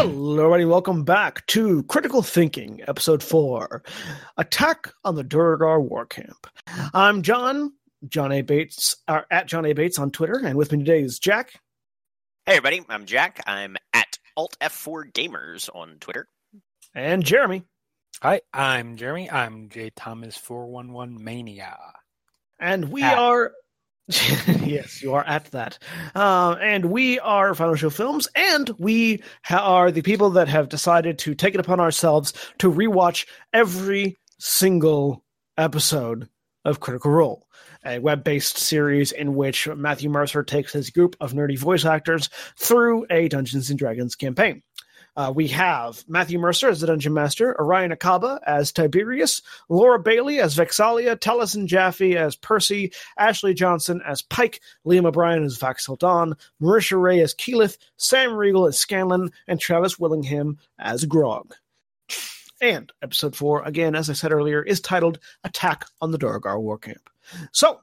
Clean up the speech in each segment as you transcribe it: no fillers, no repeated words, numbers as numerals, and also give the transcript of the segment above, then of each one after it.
Hello, everybody. Welcome back to Critical Thinking, Episode 4, Attack on the Duergar War Camp. I'm John A. Bates, or at John A. Bates on Twitter, and with me today is Jack. Hey, everybody. I'm Jack. I'm at AltF4Gamers on Twitter. And Jeremy. Hi, I'm Jeremy. I'm JThomas411Mania. And we are... Yes, you are at that. And we are Final Show Films, and we are the people that have decided to take it upon ourselves to rewatch every single episode of Critical Role, a web-based series in which Matthew Mercer takes his group of nerdy voice actors through a Dungeons & Dragons campaign. We have Matthew Mercer as the Dungeon Master, Orion Acaba as Tiberius, Laura Bailey as Vexahlia, Tellison Jaffe as Percy, Ashley Johnson as Pike, Liam O'Brien as Vaxildan, Marisha Ray as Keyleth, Sam Riegel as Scanlan, and Travis Willingham as Grog. And episode 4, again, as I said earlier, is titled Attack on the Duergar War Camp. So...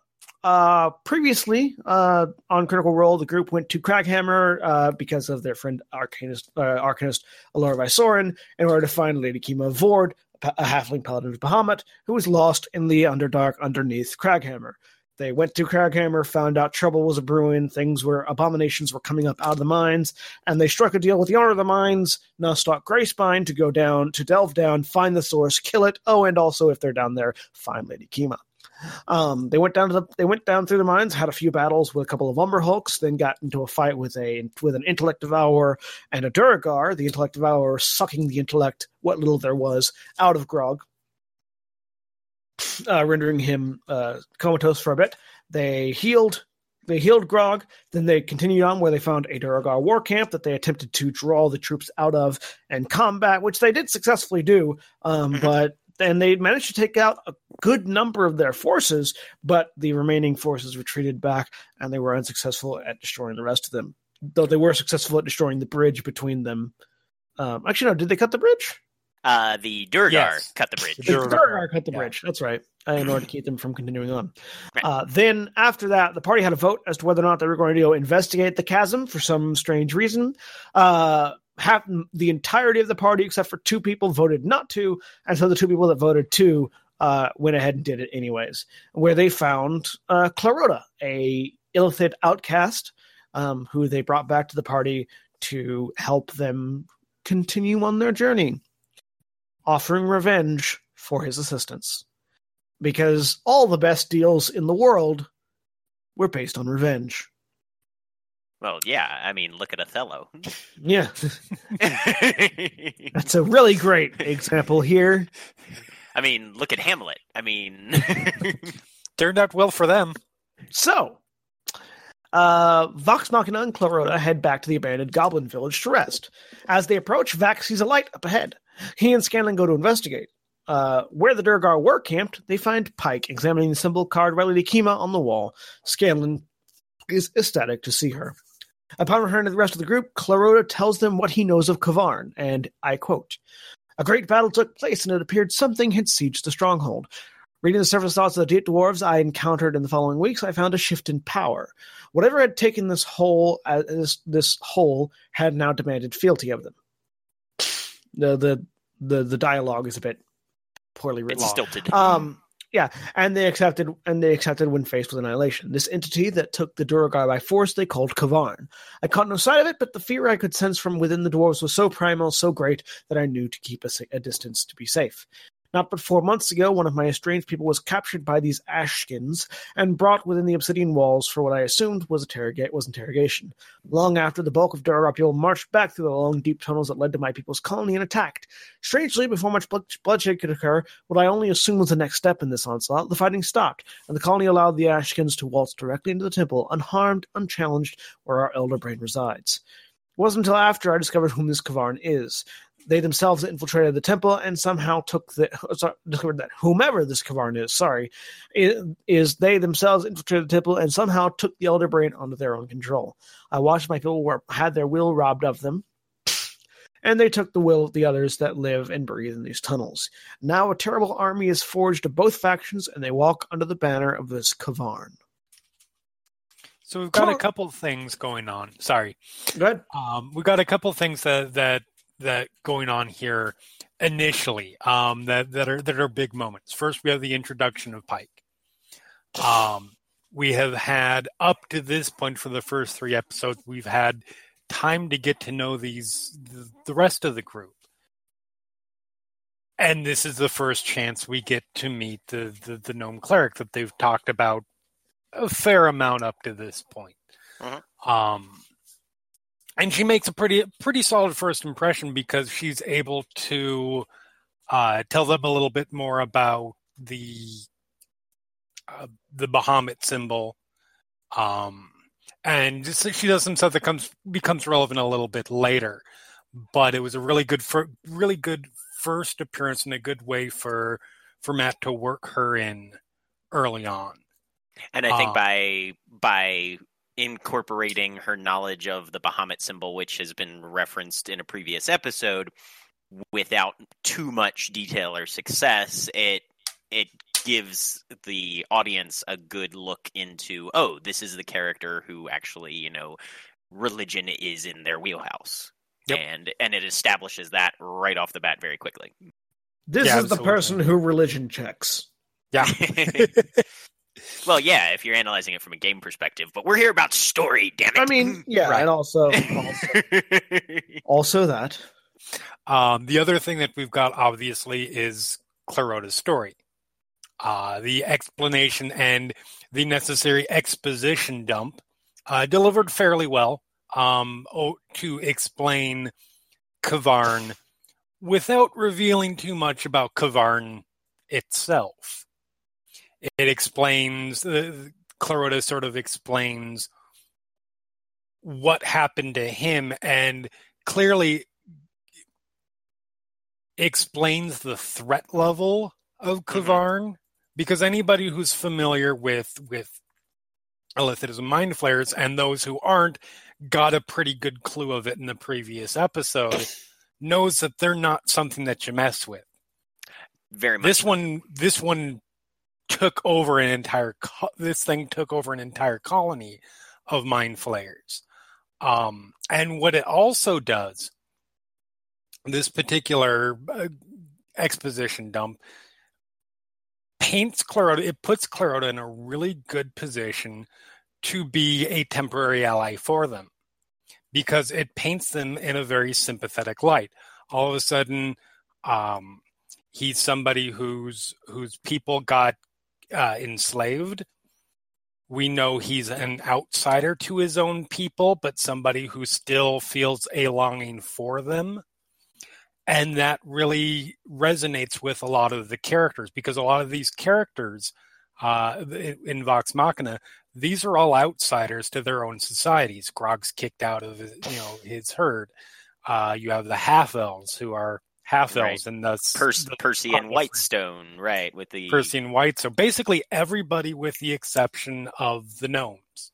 Previously, on Critical Role, the group went to Craghammer because of their friend Arcanist Allura Vysoren in order to find Lady Kima Vord, a halfling paladin of Bahamut, who was lost in the Underdark underneath Craghammer. They went to Craghammer, found out trouble was brewing, abominations were coming up out of the mines, and they struck a deal with the owner of the mines, Nostok Grayspine, to delve down, find the source, kill it. Oh, and also, if they're down there, find Lady Kima. They went down through the mines, had a few battles with a couple of Umber Hulks, then got into a fight with an Intellect Devourer and a Duergar, the Intellect Devourer sucking the intellect, what little there was, out of Grog, rendering him comatose for a bit. They healed Grog, then they continued on where they found a Duergar war camp that they attempted to draw the troops out of and combat, which they did successfully do, and they managed to take out a good number of their forces, but the remaining forces retreated back, and they were unsuccessful at destroying the rest of them. Though they were successful at destroying the bridge between them. Actually, no, did they cut the bridge? The Duergar cut the bridge. The Duergar cut the bridge, that's right, in order to keep them from continuing on. Right. Then, after that, the party had a vote as to whether or not they were going to go investigate the chasm for some strange reason. The entirety of the party, except for two people, voted not to, and so the two people that voted to went ahead and did it anyways, where they found Clarota, a illithid outcast, who they brought back to the party to help them continue on their journey, offering revenge for his assistance. Because all the best deals in the world were based on revenge. Well, yeah, I mean, look at Othello. Yeah. That's a really great example here. I mean, look at Hamlet. I mean... Turned out well for them. So, Vox Machina and Clarota head back to the abandoned goblin village to rest. As they approach, Vax sees a light up ahead. He and Scanlan go to investigate. Where the Duergar were camped, they find Pike examining the symbol carved by Lady Kima on the wall. Scanlan is ecstatic to see her. Upon returning to the rest of the group, Clarota tells them what he knows of K'Varn, and I quote, "A great battle took place, and it appeared something had sieged the stronghold. Reading the surface thoughts of the deep dwarves I encountered in the following weeks, I found a shift in power. Whatever had taken this hole had now demanded fealty of them." The dialogue is a bit poorly written. It's stilted. Yeah, and they accepted when faced with annihilation. This entity that took the Duergar by force they called K'Varn. I caught no sight of it, but the fear I could sense from within the dwarves was so primal, so great, that I knew to keep a distance to be safe. Not but 4 months ago, one of my estranged people was captured by these Ashkins and brought within the obsidian walls for what I assumed was interrogation. Long after, the bulk of Duergar people marched back through the long, deep tunnels that led to my people's colony and attacked. Strangely, before much bloodshed could occur, what I only assumed was the next step in this onslaught, the fighting stopped, and the colony allowed the Ashkins to waltz directly into the temple, unharmed, unchallenged, where our Elder Brain resides. It wasn't until after I discovered whom this K'Varn is. They themselves infiltrated the temple and somehow discovered that whomever this K'Varn took the Elder Brain under their own control. I watched my people had their will robbed of them, and they took the will of the others that live and breathe in these tunnels. Now a terrible army is forged of both factions, and they walk under the banner of this K'Varn. So we've got a couple things going on. Sorry. Go ahead. We've got a couple things that that going on here initially that are big moments. First, we have the introduction of Pike. We have had, up to this point for the first three episodes, we've had time to get to know the rest of the group. And this is the first chance we get to meet the gnome cleric that they've talked about a fair amount up to this point. Uh-huh. And she makes a pretty solid first impression because she's able to tell them a little bit more about the Bahamut symbol. And just, she does some stuff that becomes relevant a little bit later. But it was a really good first appearance and a good way for Matt to work her in early on. And I think by incorporating her knowledge of the Bahamut symbol, which has been referenced in a previous episode, without too much detail or success, it gives the audience a good look into, oh, this is the character who actually, religion is in their wheelhouse. Yep. And it establishes that right off the bat very quickly. This is the person who religion checks. Yeah. Well, yeah, if you're analyzing it from a game perspective, but we're here about story, damn it. I mean, yeah, right. And also that. The other thing that we've got, obviously, is Clarota's story. The explanation and the necessary exposition dump delivered fairly well to explain K'Varn without revealing too much about K'Varn itself. It explains, Clarota sort of explains what happened to him and clearly explains the threat level of K'Varn, because anybody who's familiar with illithid as mind flayers and those who aren't got a pretty good clue of it in the previous episode, knows that they're not something that you mess with. Very much. This one took over an entire colony of mind flayers. And what it also does, this particular exposition dump, puts Clarota in a really good position to be a temporary ally for them, because it paints them in a very sympathetic light. All of a sudden, he's somebody whose people got enslaved. We know he's an outsider to his own people, but somebody who still feels a longing for them. And that really resonates with a lot of the characters, because a lot of these characters in Vox Machina, these are all outsiders to their own societies. Grog's kicked out of his herd. You have the half-elves who are half-elves, right. And thus Percy and Whitestone, right? With the Percy and White, so basically everybody with the exception of the gnomes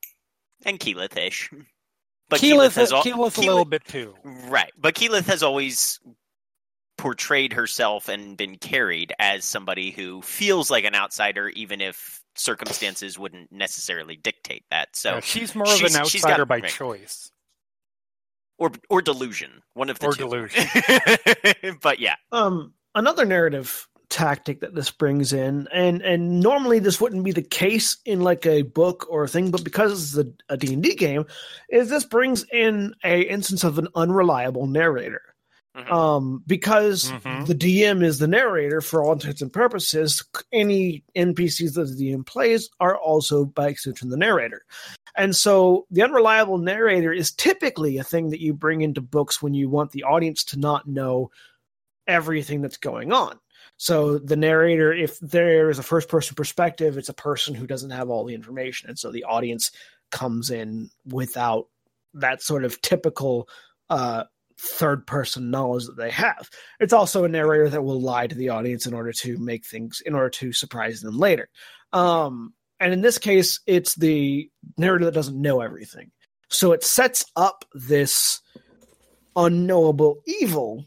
and Keyleth-ish, but Keyleth a little bit too, right? But Keyleth has always portrayed herself and been carried as somebody who feels like an outsider, even if circumstances wouldn't necessarily dictate that. So yeah, she's more of an outsider by choice. Or delusion, one of the two. Or delusion. But yeah. Another narrative tactic that this brings in, and normally this wouldn't be the case in like a book or a thing, but because it's a D&D game, is this brings in an instance of an unreliable narrator. Mm-hmm. Because the DM is the narrator for all intents and purposes, any NPCs that the DM plays are also by extension the narrator. And so the unreliable narrator is typically a thing that you bring into books when you want the audience to not know everything that's going on. So the narrator, if there is a first-person perspective, it's a person who doesn't have all the information. And so the audience comes in without that sort of typical third-person knowledge that they have. It's also a narrator that will lie to the audience in order to surprise them later. And in this case, it's the narrator that doesn't know everything. So it sets up this unknowable evil,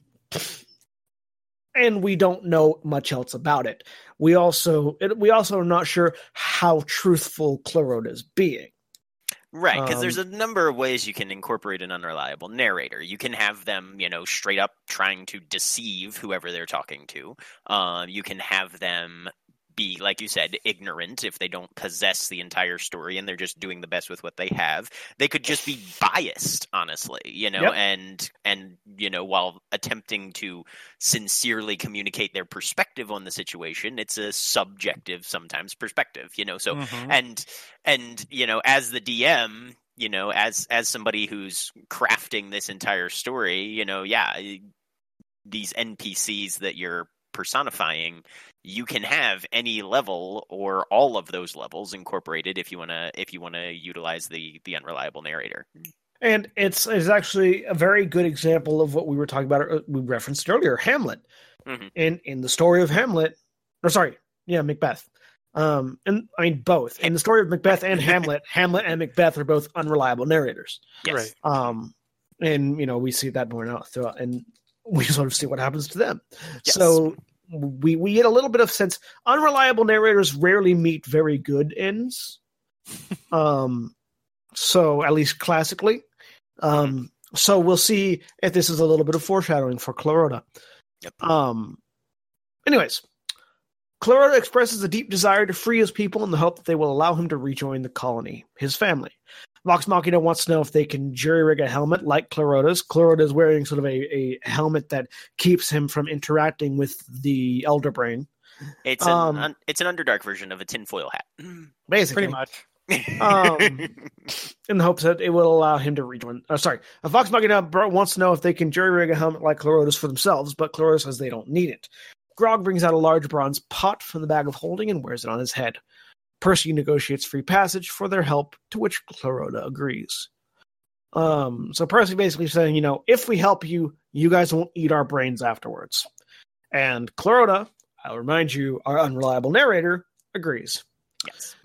and we don't know much else about it. We also are not sure how truthful Clarota is being. Right, because there's a number of ways you can incorporate an unreliable narrator. You can have them, you know, straight up trying to deceive whoever they're talking to. You can have them be, like you said, ignorant if they don't possess the entire story and they're just doing the best with what they have. They could just be biased, honestly, you know, yep. and you know, while attempting to sincerely communicate their perspective on the situation, it's a subjective sometimes perspective, you know. So mm-hmm. And you know, as the DM, you know, as somebody who's crafting this entire story, you know, yeah, these NPCs that you're personifying, you can have any level or all of those levels incorporated if you want to utilize the unreliable narrator. And it's actually a very good example of what we were talking about. We referenced earlier, Hamlet, mm-hmm. in the story of Hamlet, or sorry, yeah, Macbeth. And I mean both in the story of Macbeth and Hamlet. Hamlet and Macbeth are both unreliable narrators. Yes. Right. And you know, we see that borne out throughout, and we sort of see what happens to them. Yes. So we get a little bit of sense. Unreliable narrators rarely meet very good ends. So at least classically. So we'll see if this is a little bit of foreshadowing for Clarota. Yep. Anyways, Clarota expresses a deep desire to free his people in the hope that they will allow him to rejoin the colony, his family. Vox Machina wants to know if they can jury-rig a helmet like Clarota's. Clarota's wearing sort of a helmet that keeps him from interacting with the Elder Brain. It's an Underdark version of a tinfoil hat. Basically. Pretty much. In the hopes that it will allow him to rejoin. Vox Machina wants to know if they can jury-rig a helmet like Clarota's for themselves, but Clarota says they don't need it. Grog brings out a large bronze pot from the bag of holding and wears it on his head. Percy negotiates free passage for their help, to which Clarota agrees. So Percy basically saying, you know, if we help you, you guys won't eat our brains afterwards. And Clarota, I'll remind you, our unreliable narrator, agrees. Yes.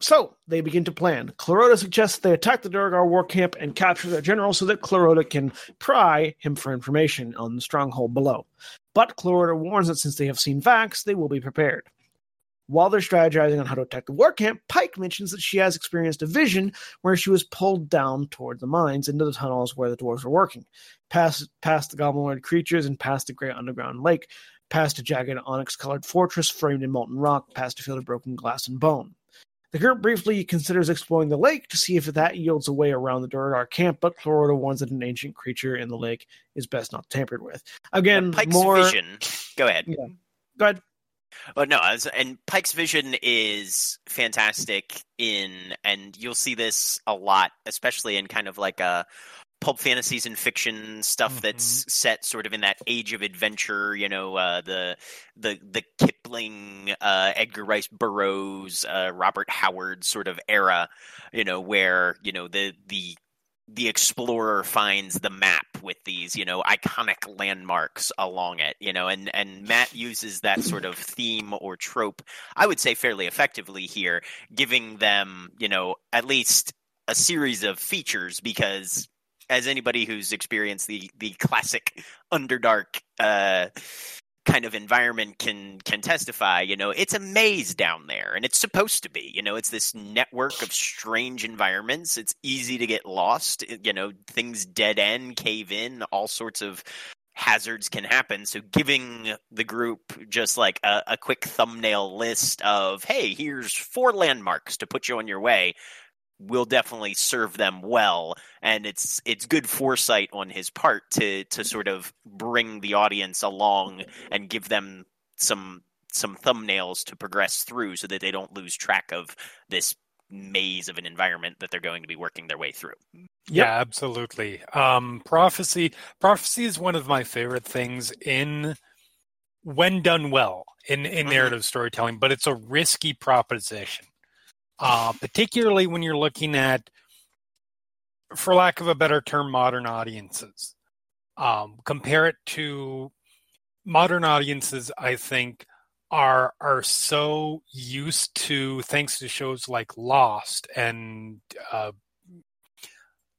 So they begin to plan. Clarota suggests they attack the Duergar war camp and capture their general so that Clarota can pry him for information on the stronghold below. But Clarota warns that since they have seen Vax, they will be prepared. While they're strategizing on how to attack the war camp, Pike mentions that she has experienced a vision where she was pulled down toward the mines into the tunnels where the dwarves were working, past the goblin-lord creatures and past the great underground lake, past a jagged onyx-colored fortress framed in molten rock, past a field of broken glass and bone. The group briefly considers exploring the lake to see if that yields a way around the Duergar camp, but Clarota warns that an ancient creature in the lake is best not tampered with. Again, Pike's vision. Go ahead. Yeah. Go ahead. Oh no! And Pike's vision is fantastic and you'll see this a lot, especially in kind of like a pulp fantasies and fiction stuff mm-hmm. that's set sort of in that age of adventure. You know, the Kipling, Edgar Rice Burroughs, Robert Howard sort of era. You know, where you know the explorer finds the map with these, you know, iconic landmarks along it, you know, and Matt uses that sort of theme or trope, I would say fairly effectively here, giving them, you know, at least a series of features, because as anybody who's experienced the classic Underdark kind of environment can testify, you know, it's a maze down there, and it's supposed to be, you know, it's this network of strange environments. It's easy to get lost, you know, things dead end, cave in, all sorts of hazards can happen. So giving the group just like a quick thumbnail list of, hey, here's 4 landmarks to put you on your way, will definitely serve them well, and it's good foresight on his part to sort of bring the audience along and give them some thumbnails to progress through so that they don't lose track of this maze of an environment that they're going to be working their way through. Yeah, absolutely. Prophecy is one of my favorite things when done well in narrative storytelling, but it's a risky proposition. Particularly when you're looking at, for lack of a better term, modern audiences. Compare it to modern audiences, I think, are so used to, thanks to shows like Lost and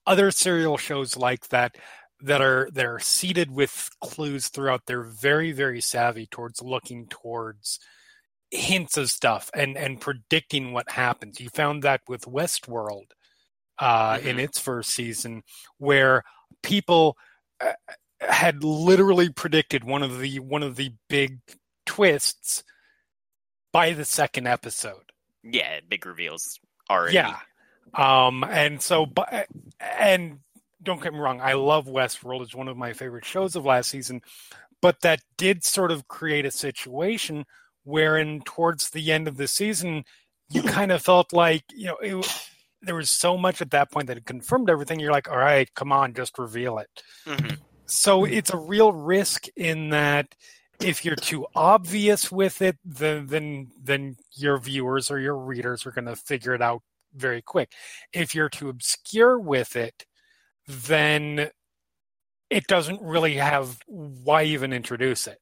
other serial shows like that, that are seeded with clues throughout. They're very, very savvy towards looking towards hints of stuff and predicting what happens. You found that with Westworld in its first season, where people had literally predicted one of the big twists by the second episode. Yeah, big reveals already. Yeah, and don't get me wrong, I love Westworld. It's one of my favorite shows of last season, but that did sort of create a situation wherein towards the end of the season, you kind of felt like, you know, there was so much at that point that it confirmed everything. You're like, all right, come on, just reveal it. Mm-hmm. So it's a real risk in that if you're too obvious with it, then your viewers or your readers are going to figure it out very quick. If you're too obscure with it, then it doesn't really have, why even introduce it?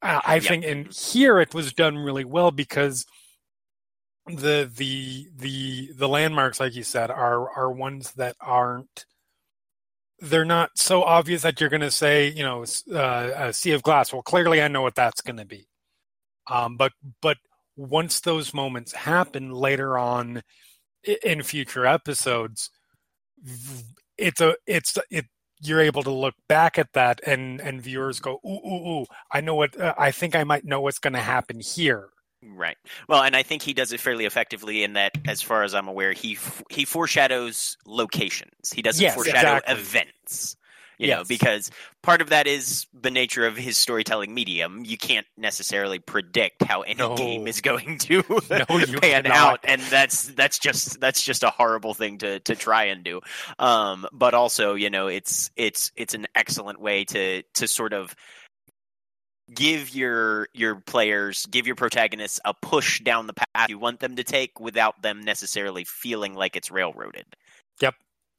I think in here it was done really well because the landmarks, like you said, are ones that aren't, they're not so obvious that you're going to say, you know, a sea of glass. Well, clearly I know what that's going to be. But once those moments happen later on in future episodes, you're able to look back at that and viewers go, ooh, I know what, I think I might know what's going to happen here. Right. Well, and I think he does it fairly effectively in that, as far as I'm aware, he foreshadows locations. He doesn't foreshadow events, you know, because part of that is the nature of his storytelling medium. You can't necessarily predict how any game is going to pan out. And that's just a horrible thing to try and do. But also, you know, it's an excellent way to sort of give your players, give your protagonists a push down the path you want them to take without them necessarily feeling like it's railroaded. Yep.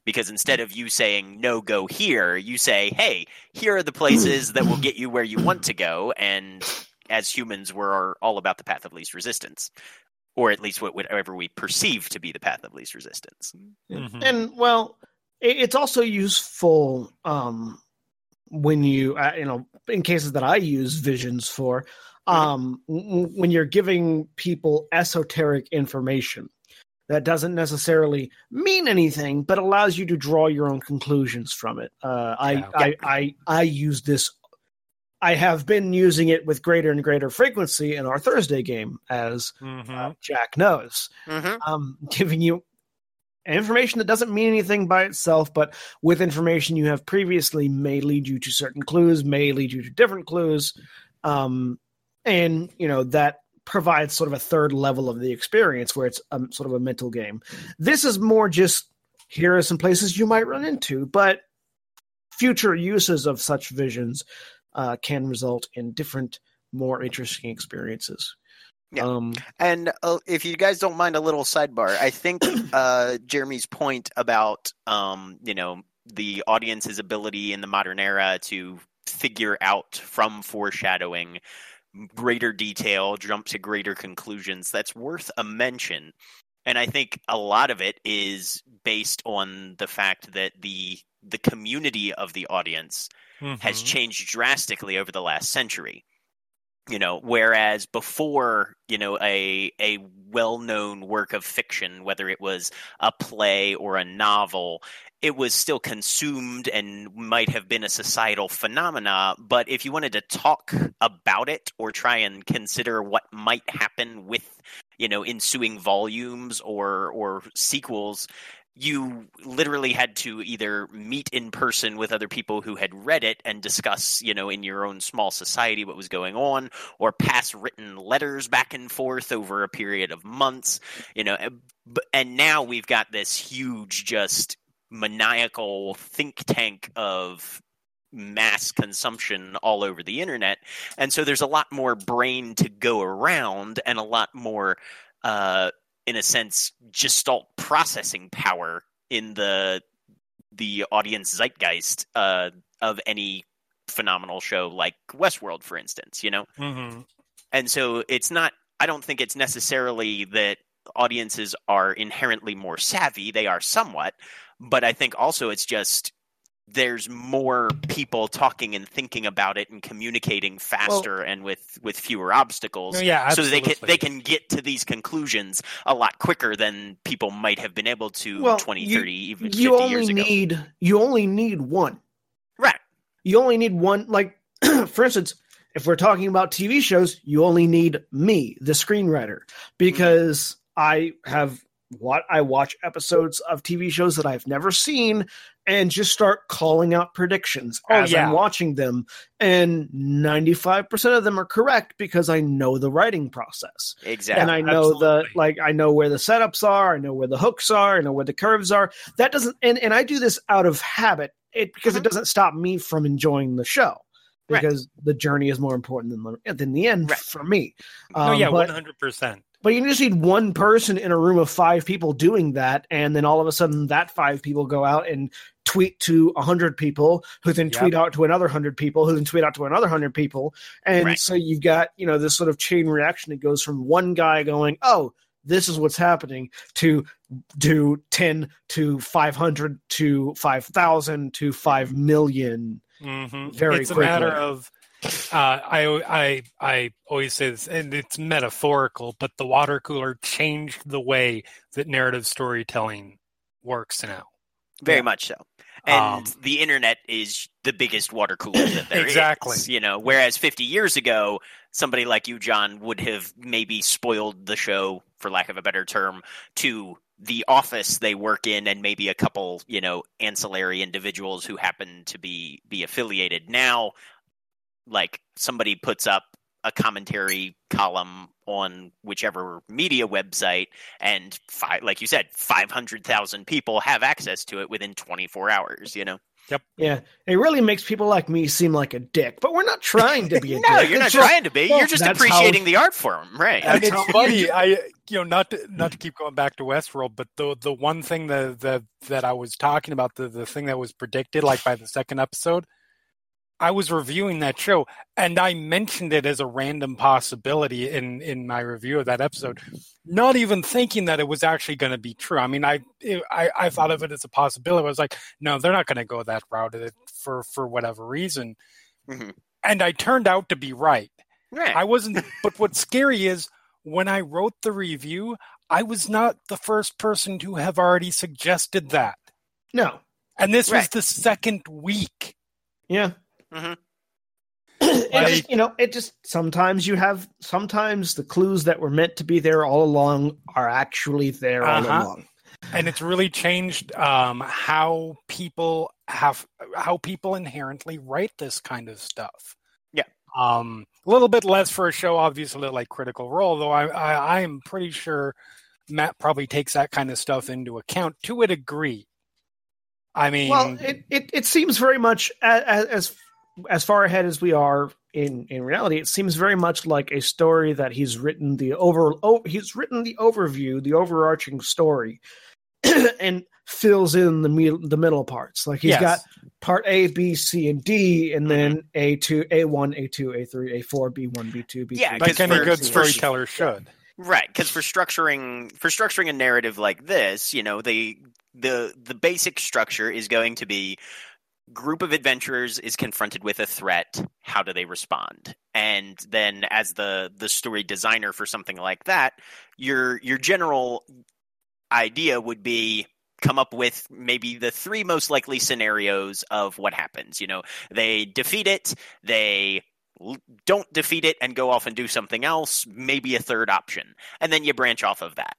Because instead of you saying, no, go here, you say, hey, here are the places that will get you where you want to go. And as humans, we're all about the path of least resistance, or at least whatever we perceive to be the path of least resistance. Mm-hmm. And, well, it's also useful when you, you know, in cases that I use visions for, when you're giving people esoteric information that doesn't necessarily mean anything, but allows you to draw your own conclusions from it. I use this. I have been using it with greater and greater frequency in our Thursday game, as Jack knows, giving you information that doesn't mean anything by itself, but with information you have previously may lead you to certain clues, may lead you to different clues. And, you know, that provides sort of a third level of the experience where it's sort of a mental game. This is more just, here are some places you might run into, but future uses of such visions can result in different, more interesting experiences. Yeah. And if you guys don't mind a little sidebar, I think Jeremy's point about, you know, the audience's ability in the modern era to figure out from foreshadowing greater detail, jump to greater conclusions, that's worth a mention. And I think a lot of it is based on the fact that the community of the audience has changed drastically over the last century. You know, whereas before, you know, a well-known work of fiction, whether it was a play or a novel, it was still consumed and might have been a societal phenomena. But if you wanted to talk about it or try and consider what might happen with, you know, ensuing volumes or sequels, you literally had to either meet in person with other people who had read it and discuss, you know, in your own small society what was going on, or pass written letters back and forth over a period of months, you know. And now we've got this huge, just maniacal think tank of mass consumption all over the internet. And so there's a lot more brain to go around and a lot more, in a sense, gestalt processing power in the audience zeitgeist of any phenomenal show like Westworld, for instance, you know? Mm-hmm. And so it's not, I don't think it's necessarily that audiences are inherently more savvy. They are somewhat, but I think also it's just there's more people talking and thinking about it and communicating faster and with fewer obstacles. Yeah, absolutely. So they can get to these conclusions a lot quicker than people might have been able to 20, 30, even 50 years ago. You only need one. Right. You only need one. Like, for instance, if we're talking about TV shows, you only need me, the screenwriter, because I watch episodes of TV shows that I've never seen and just start calling out predictions I'm watching them. And 95% of them are correct because I know the writing process. Exactly. And I know I know where the setups are. I know where the hooks are. I know where the curves are. That doesn't, and I do this out of habit because it doesn't stop me from enjoying the show. Because the journey is more important than the end for me. 100%. But you just need one person in a room of five people doing that, and then all of a sudden that five people go out and tweet to 100 people, who then tweet out to another 100 people, who then tweet out to another 100 people. And so you've got, this sort of chain reaction that goes from one guy going, oh, this is what's happening, to do 10 to 500 to 5,000 to 5 million. Mm-hmm. It's quickly. A matter of I always say this, and it's metaphorical, but the water cooler changed the way that narrative storytelling works now. Very much so. And the internet is the biggest water cooler that there is. Whereas 50 years ago, somebody like you, John, would have maybe spoiled the show, for lack of a better term, to the office they work in and maybe a couple, ancillary individuals who happen to be affiliated. Now, like, somebody puts up a commentary column on whichever media website and, like you said, 500,000 people have access to it within 24 hours, Yep. Yeah. It really makes people like me seem like a dick, but we're not trying to be a dick. You're not trying to be. You're just appreciating the art form, right? And it's funny. Not to keep going back to Westworld, but the one thing that I was talking about, the thing that was predicted, like by the second episode, I was reviewing that show and I mentioned it as a random possibility in my review of that episode, not even thinking that it was actually going to be true. I mean, I thought of it as a possibility. I was like, no, they're not going to go that route for whatever reason. Mm-hmm. And I turned out to be right. Yeah. I wasn't. But what's scary is when I wrote the review, I was not the first person to have already suggested that. No. And this was the second week. Yeah. Mm-hmm. Sometimes the clues that were meant to be there all along are actually there all along, and it's really changed how people inherently write this kind of stuff. Yeah, a little bit less for a show, obviously, like Critical Role, though. I am pretty sure Matt probably takes that kind of stuff into account to a degree. I mean, it seems very much as far ahead as we are in reality, it seems very much like a story that he's written the overview, the overarching story, and fills in the middle parts. Like he's got part A, B, C, and D, and then A2, A1, A2, A3, A4, B1, B2, B3. Yeah, because any good storyteller should. Right, because for structuring a narrative like this, the basic structure is going to be: group of adventurers is confronted with a threat. How do they respond? And then, as the story designer for something like that, your general idea would be come up with maybe the three most likely scenarios of what happens. They defeat it, they don't defeat it and go off and do something else, maybe a third option. And then you branch off of that,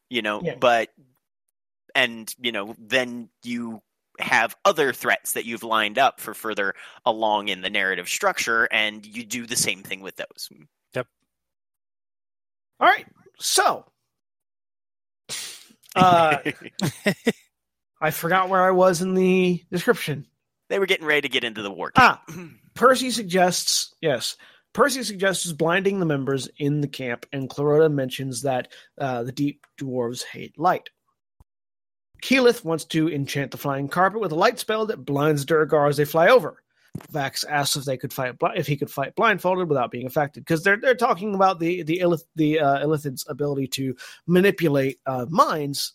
then you have other threats that you've lined up for further along in the narrative structure, and you do the same thing with those. Yep. All right. So, I forgot where I was in the description. They were getting ready to get into the war. Percy suggests blinding the members in the camp, and Clarota mentions that the deep dwarves hate light. Keyleth wants to enchant the flying carpet with a light spell that blinds Duergar as they fly over. Vax asks if they could fight blindfolded without being affected, because they're talking about the illithid's ability to manipulate minds,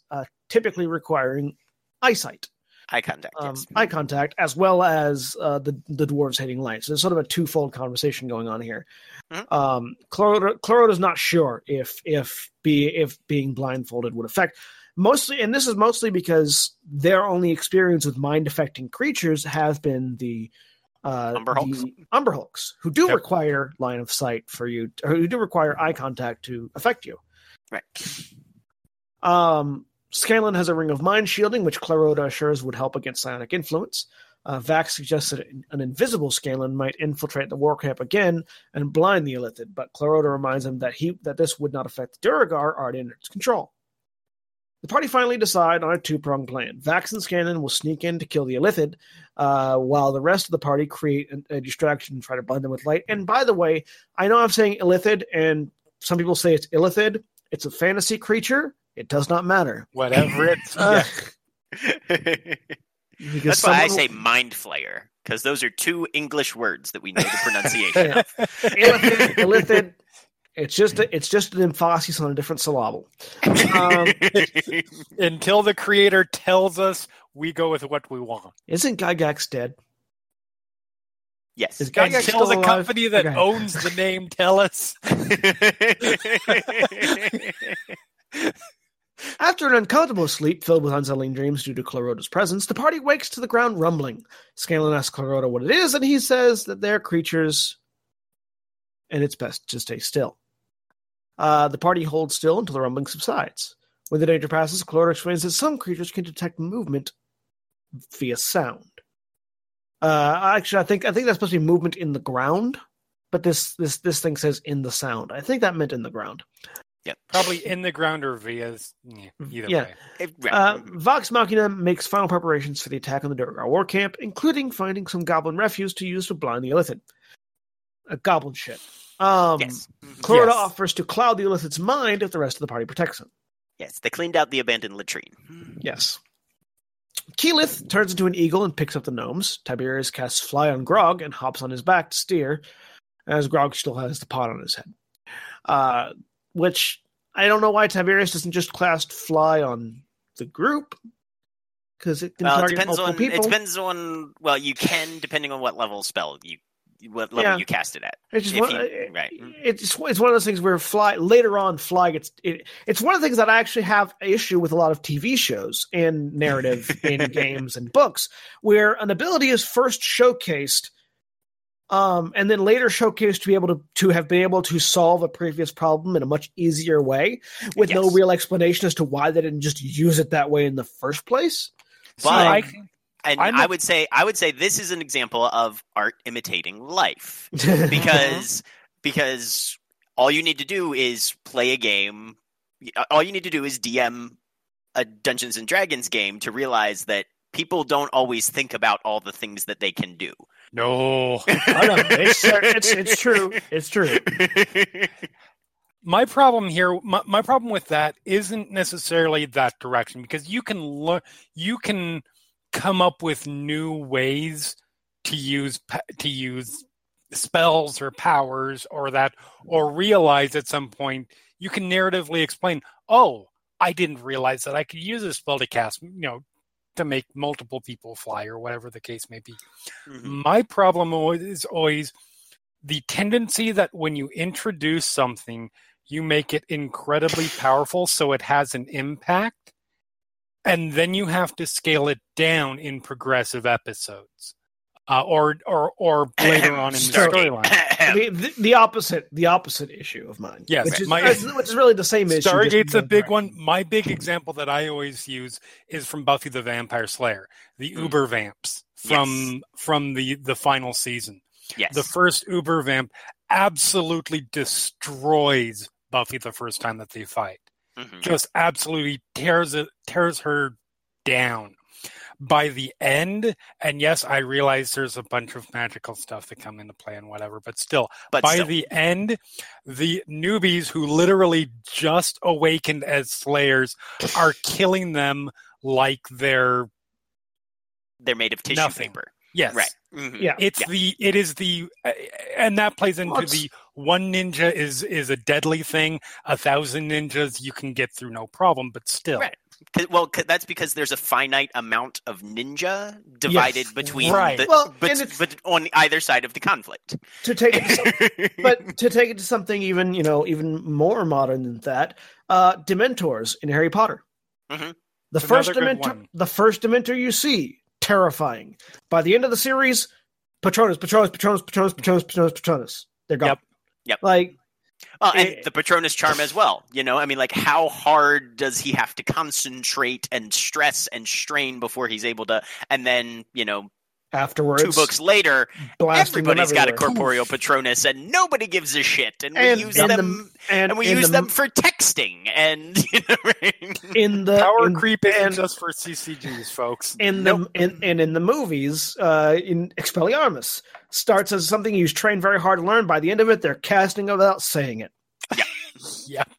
typically requiring eyesight. Eye contact, yes. Eye contact, as well as the dwarves hating light. So there's sort of a twofold conversation going on here. Mm-hmm. Clarota's not sure if being blindfolded would affect. Mostly, and this is mostly because their only experience with mind-affecting creatures have been the Umber Hulks, who do require line of sight for you, or who do require eye contact to affect you. Right. Scanlan has a ring of mind shielding, which Clarota assures would help against psionic influence. Vax suggests that an invisible Scanlan might infiltrate the war camp again and blind the illithid, but Clarota reminds him that this would not affect the Duergar already under its control. The party finally decide on a two-pronged plan. Vax and Scanlan will sneak in to kill the illithid, while the rest of the party create a distraction and try to blind them with light. And by the way, I know I'm saying illithid, and some people say it's illithid. It's a fantasy creature. It does not matter. Whatever it's... That's why I say mind flayer, because those are two English words that we know the pronunciation of. Illithid. It's just an emphasis on a different syllable. Until the creator tells us, we go with what we want. Isn't Gygax dead? Yes. Is Gygax still alive? The company that owns the name tell us. After an uncomfortable sleep filled with unsettling dreams due to Clarota's presence, the party wakes to the ground rumbling. Scanlan asks Clarota what it is, and he says that they're creatures, and it's best to stay still. The party holds still until the rumbling subsides. When the danger passes, Clarota explains that some creatures can detect movement via sound. Actually, I think that's supposed to be movement in the ground, but this thing says in the sound. I think that meant in the ground. Yeah, probably in the ground or via either way. Vox Machina makes final preparations for the attack on the Duergar war camp, including finding some goblin refuse to use to blind the illithid. A goblin shit. Yes. Clarota offers to cloud the illithid's mind if the rest of the party protects him. Yes, they cleaned out the abandoned latrine. Yes. Keyleth turns into an eagle and picks up the gnomes. Tiberius casts fly on Grog and hops on his back to steer, as Grog still has the pot on his head. Which, I don't know why Tiberius doesn't just cast fly on the group, because it can target multiple people. It depends on, you can, depending on what level you cast it at. It's just it's one of those things where later on fly gets... It's one of the things that I actually have an issue with a lot of TV shows and narrative in games and books, where an ability is first showcased and then later showcased to be able to have been able to solve a previous problem in a much easier way with no real explanation as to why they didn't just use it that way in the first place. So I would say this is an example of art imitating life, because all you need to do is play a game. All you need to do is DM a Dungeons and Dragons game to realize that people don't always think about all the things that they can do. No, I don't know. It's true. It's true. My problem here, my problem with that isn't necessarily that direction, because you can come up with new ways to use spells or powers or realize at some point you can narratively explain, oh, I didn't realize that I could use a spell to cast, to make multiple people fly or whatever the case may be. Mm-hmm. My problem is always the tendency that when you introduce something, you make it incredibly powerful so it has an impact, and then you have to scale it down in progressive episodes or later on in the storyline. The opposite issue of mine. Yes, which is really the same issue. Stargate's a big one. My big example that I always use is from Buffy the Vampire Slayer, the Uber Vamps from the final season. Yes. The first Uber Vamp absolutely destroys Buffy the first time that they fight. Mm-hmm. Just absolutely tears her down. By the end, and yes, I realize there's a bunch of magical stuff that come into play and whatever, but still, by the end, the newbies who literally just awakened as slayers are killing them like they're made of tissue paper. Yes, right. Mm-hmm. Yeah, and that plays into the one ninja is a deadly thing. 1,000 ninjas you can get through no problem, but still, right. Well, that's because there's a finite amount of ninja divided between on either side of the conflict. To take it to something even more modern than that, Dementors in Harry Potter. Mm-hmm. The first Dementor you see, terrifying. By the end of the series, Patronus. They're gone. Yep. And the Patronus charm as well. How hard does he have to concentrate and stress and strain before he's able to? And then, afterwards, 2 books later, everybody's got a corporeal Patronus, and nobody gives a shit. And we use them for texting power creep and just for CCGs, folks. In the movies, in Expelliarmus, starts as something you train very hard to learn. By the end of it, they're casting without saying it. Yep.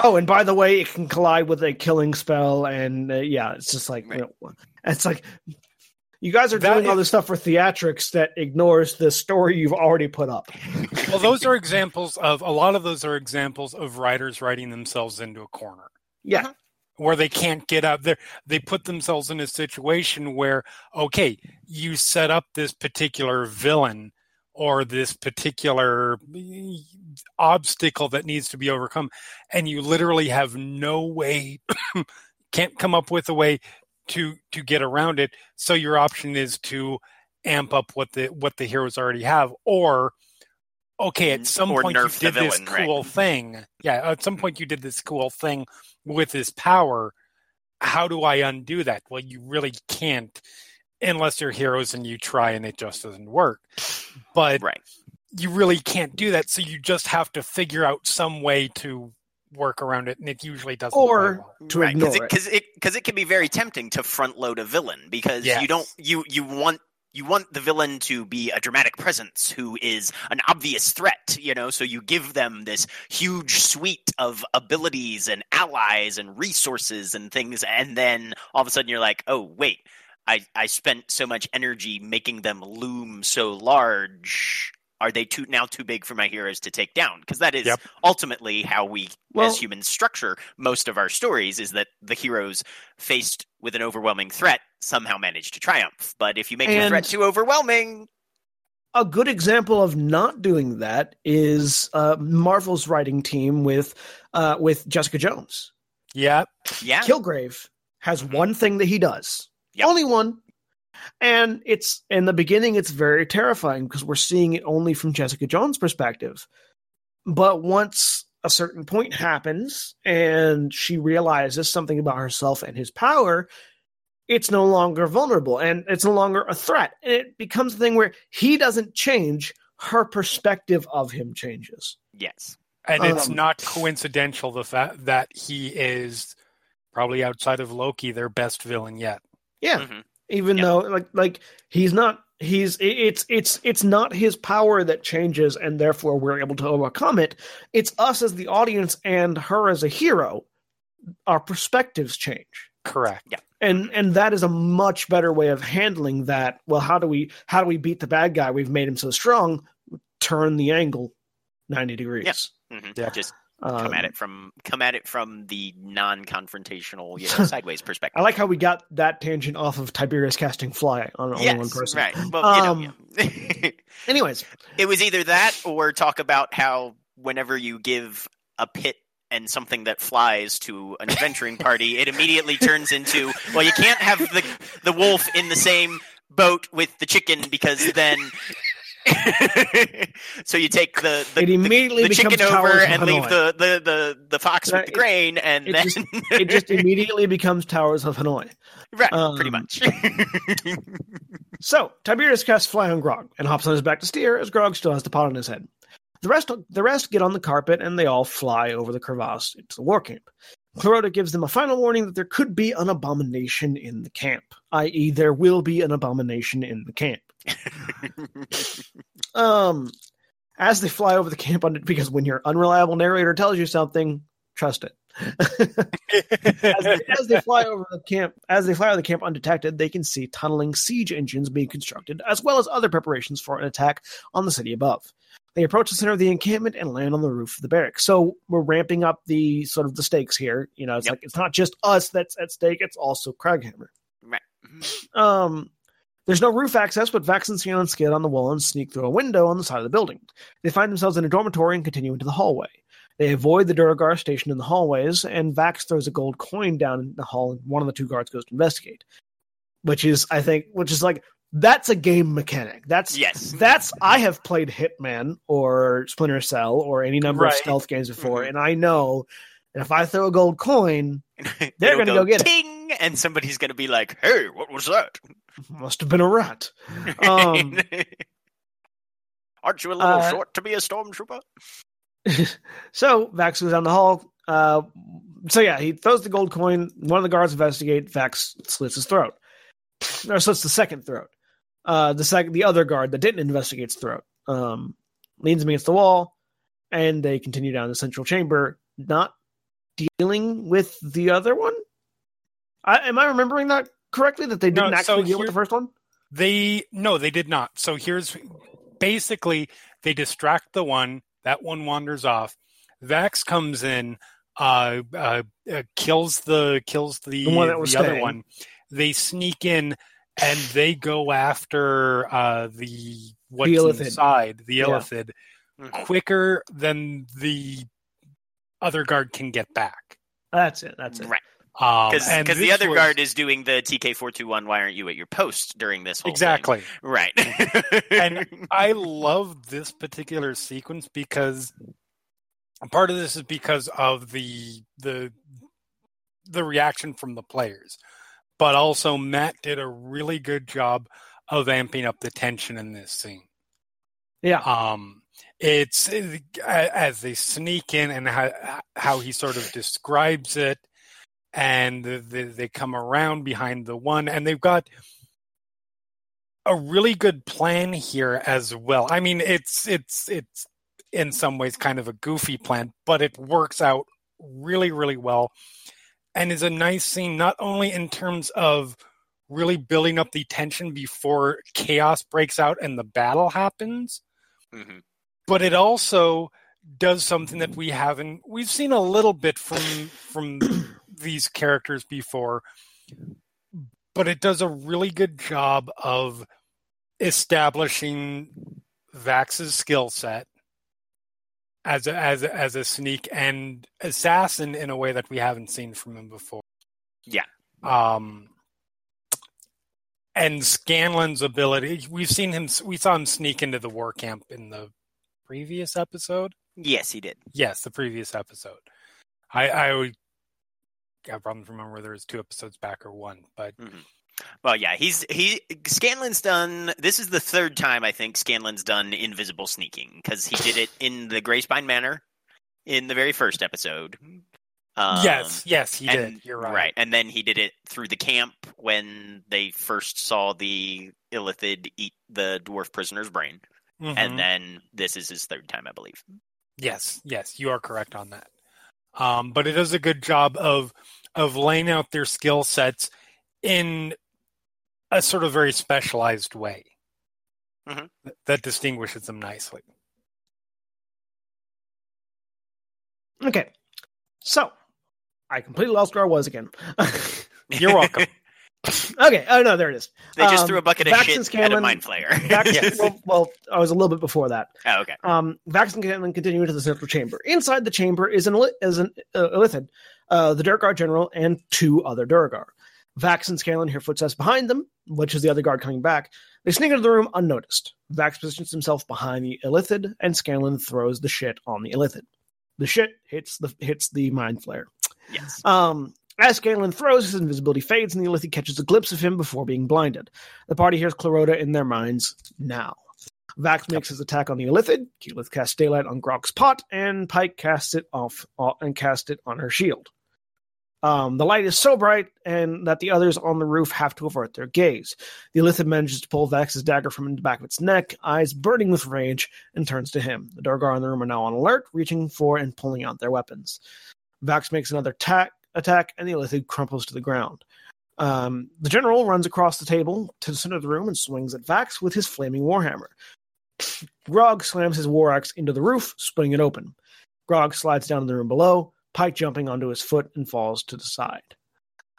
Oh, and by the way, it can collide with a killing spell, and it's just like, it's like you guys are doing all this stuff for theatrics that ignores the story you've already put up. Well, a lot of those are examples of writers writing themselves into a corner. Yeah. Where they can't get out there. They put themselves in a situation where, you set up this particular villain or this particular obstacle that needs to be overcome, and you literally have no way, can't come up with a way to get around it. So your option is to amp up what the heroes already have, at some point you did this cool thing with this power. How do I undo that? Well, you really can't, unless you're heroes and you try and it just doesn't work. But you really can't do that, so you just have to figure out some way to work around it, and it usually doesn't ignore it. Because it can be very tempting to front-load a villain, because you want the villain to be a dramatic presence who is an obvious threat, so you give them this huge suite of abilities and allies and resources and things, and then all of a sudden you're like, oh, wait, I spent so much energy making them loom so large. Are they now too big for my heroes to take down? Because that is ultimately how we, as humans, structure most of our stories, is that the heroes, faced with an overwhelming threat, somehow manage to triumph. But if you make the threat too overwhelming... A good example of not doing that is Marvel's writing team with Jessica Jones. Yeah. Kilgrave has one thing that he does. Yep. Only one. And it's in the beginning, it's very terrifying because we're seeing it only from Jessica Jones' perspective. But once a certain point happens and she realizes something about herself and his power, it's no longer vulnerable and it's no longer a threat. And it becomes a thing where he doesn't change, her perspective of him changes. Yes. And it's not coincidental the fact that he is probably, outside of Loki, their best villain yet. Yeah. Mm-hmm. Even though, it's not his power that changes, and therefore we're able to overcome it. It's us as the audience and her as a hero. Our perspectives change. Correct. Yeah. And that is a much better way of handling that. Well, how do we beat the bad guy? We've made him so strong. Turn the angle 90 degrees. Yes. Yeah. Mm-hmm. Yeah. Just come at it from the non-confrontational, sideways perspective. I like how we got that tangent off of Tiberius casting fly on only one person. Right. Well, anyways, it was either that or talk about how whenever you give a pit and something that flies to an adventuring party, it immediately turns into, well, you can't have the wolf in the same boat with the chicken, because then. So you take the chicken over and leave the fox with the grain, and then it just immediately becomes Towers of Hanoi. Right, pretty much. So Tiberius casts fly on Grog and hops on his back to steer, as Grog still has the pot on his head. The rest get on the carpet and they all fly over the crevasse into the war camp. Clarota gives them a final warning that there could be an abomination in the camp, i.e. there will be an abomination in the camp. As they fly over the camp, because when your unreliable narrator tells you something, Trust it. As they fly over the camp undetected, they can see tunneling siege engines being constructed, as well as other preparations for an attack on the city above. They approach the center of the encampment and land on the roof of the barracks. So we're ramping up the sort of the stakes here. You know, it's like, it's not just us that's at stake; it's also Craghammer. Right. There's no roof access, but Vax and Scanlan skid on the wall and sneak through a window on the side of the building. They find themselves in a dormitory and continue into the hallway. They avoid the Duergar station in the hallways, and Vax throws a gold coin down in the hall, and one of the two guards goes to investigate. Which is that's a game mechanic. I have played Hitman or Splinter Cell or any number of stealth games before, and I know that if I throw a gold coin, they're going to go get ting, it. And somebody's going to be like, hey, what was that? Must have been a rat. Aren't you a little short to be a stormtrooper? So Vax goes down the hall. He throws the gold coin. One of the guards investigate. Vax slits his throat. Or slits the second throat. The other guard that didn't investigate's throat. Leans him against the wall, and they continue down the central chamber, not dealing with the other one? Am I remembering that correctly? That they didn't deal with the first one? They did not. So here's basically they distract the one. That one wanders off. Vax comes in, kills the other one. They sneak in and they go after the illithid, quicker than the other guard can get back. That's it. Right. Because the other guard is doing the TK421, why aren't you at your post during this whole thing? Right. And I love this particular sequence because part of this is because of the reaction from the players. But also Matt did a really good job of amping up the tension in this scene. Yeah. It's as they sneak in and how he sort of describes it. And they come around behind the one, and they've got a really good plan here as well. I mean, it's in some ways kind of a goofy plan, but it works out really, really well, and is a nice scene not only in terms of really building up the tension before chaos breaks out and the battle happens, but it also does something that we've seen a little bit from these characters before, but it does a really good job of establishing Vax's skill set as a sneak and assassin in a way that we haven't seen from him before. Yeah. And Scanlan's ability, we saw him sneak into the war camp in the previous episode. Yes, he did. Yes, the previous episode. I probably remember whether it was 2 episodes back or 1, but well, yeah, Scanlan's done. This is the 3rd time I think Scanlan's done invisible sneaking, because he did it in the Grayspine Manor in the very first episode. Yes, he did. You're right. Right, and then he did it through the camp when they first saw the illithid eat the dwarf prisoner's brain, and then this is his 3rd time, I believe. Yes, you are correct on that. But it does a good job of laying out their skill sets in a sort of very specialized way that distinguishes them nicely. Okay. So, I completely lost where I was again. You're welcome. Okay. Oh, no, there it is. They just threw a bucket of shit Scanlan, at a mind flayer. Well, I was a little bit before that. Oh, okay. Vax and Scanlan continue into the central chamber. Inside the chamber is an illithid, the Duergar general, and 2 other Duergar. Vax and Scanlan hear footsteps behind them, which is the other guard coming back. They sneak into the room unnoticed. Vax positions himself behind the illithid, and Scanlan throws the shit on the illithid. The shit hits the mind flayer. Yes. As Scanlan throws, his invisibility fades, and the illithid catches a glimpse of him before being blinded. The party hears Clarota in their minds now. Vax makes his attack on the illithid, Keyleth casts daylight on Grog's pot, and Pike casts it on her shield. The light is so bright and that the others on the roof have to avert their gaze. The illithid manages to pull Vax's dagger from the back of its neck, eyes burning with rage, and turns to him. The Duergar in the room are now on alert, reaching for and pulling out their weapons. Vox makes another attack, and the illithid crumples to the ground. The general runs across the table to the center of the room and swings at Vax with his flaming warhammer. Grog slams his war axe into the roof, splitting it open. Grog slides down to the room below, Pike jumping onto his foot and falls to the side.